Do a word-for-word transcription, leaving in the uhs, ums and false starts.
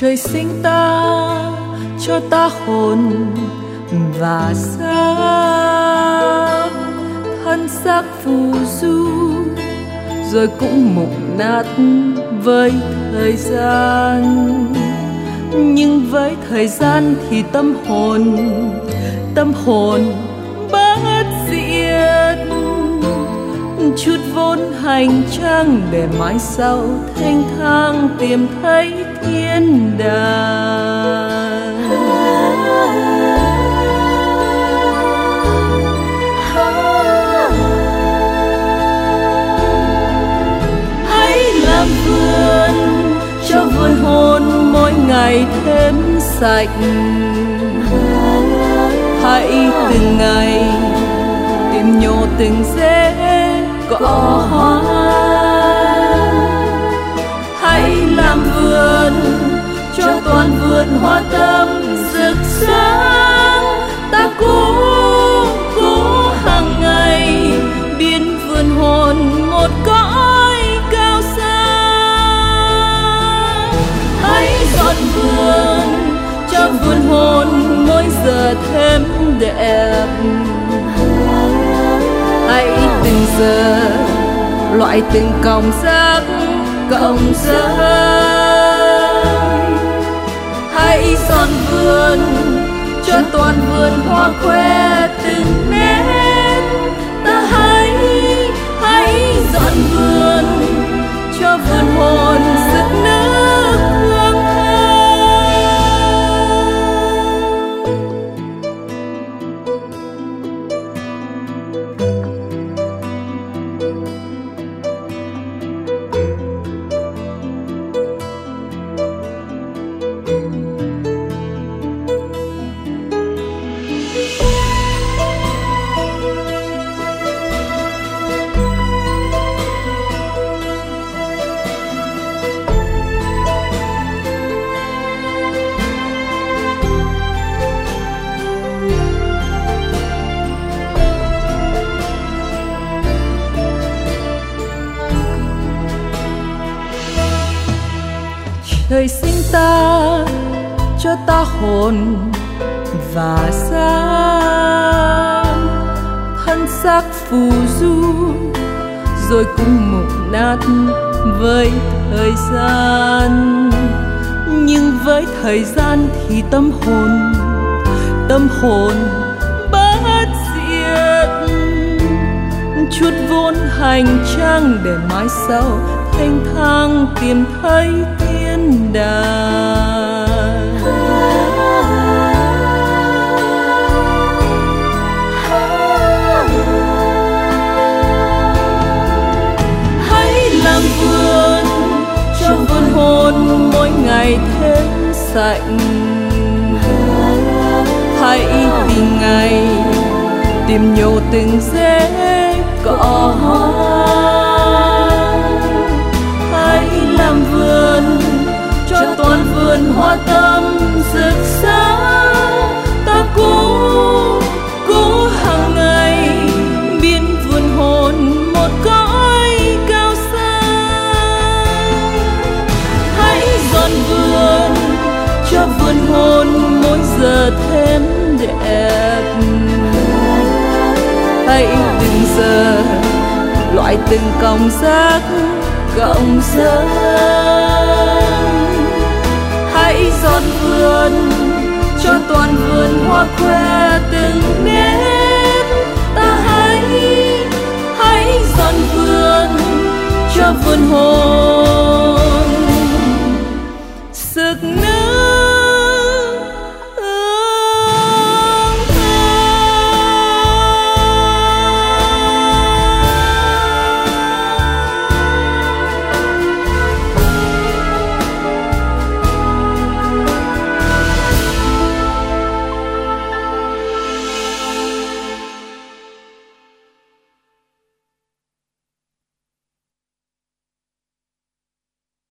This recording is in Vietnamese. Trời sinh ta cho ta hồn và xác, thân xác phù du rồi cũng mục nát với thời gian. Nhưng với thời gian thì tâm hồn, tâm hồn bất diệt. Chút vốn hành trang để mãi sau thanh thang tìm thấy thiên đàng. Hãy làm vườn cho vườn hồn mỗi ngày thêm sạch. Hãy từng ngày tìm nhổ từng rễ cỏ hoa. Hãy làm vườn cho toàn vườn hoa tâm rực sáng. Ta cố cố hàng ngày biến vườn hồn một cõi cao xa. Hãy dọn vườn cho vườn hồn mỗi giờ thêm đẹp. Hãy từng giờ loại từng cọng rác, cọng rác. Hãy dọn vườn cho toàn vườn hoa khoe từng nét. Ta hãy hãy dọn vườn cho vườn hồn rực nước hương thơm. Trời sinh ta cho ta hồn và xác, thân xác phù du rồi cũng mục nát với thời gian. Nhưng với thời gian thì tâm hồn, tâm hồn bất diệt. Chút vốn hành trang để mãi sau thanh thang tìm thấy thiên đàng. Hãy làm vườn cho vườn hồn mỗi ngày thêm sạch. Hãy tìm ngày tìm nhiều từng rễ cỏ hoa. Cho toàn vườn hoa tâm rực sáng. Ta cố cố hàng ngày biến vườn hồn một cõi cao xa. Hãy dọn vườn cho vườn hồn mỗi giờ thêm đẹp. Hãy từng giờ loại từng cọng rác, cọng rác. Hãy dọn vườn cho toàn vườn hoa khoe từng nét. Ta hãy hãy dọn vườn cho vườn hồn.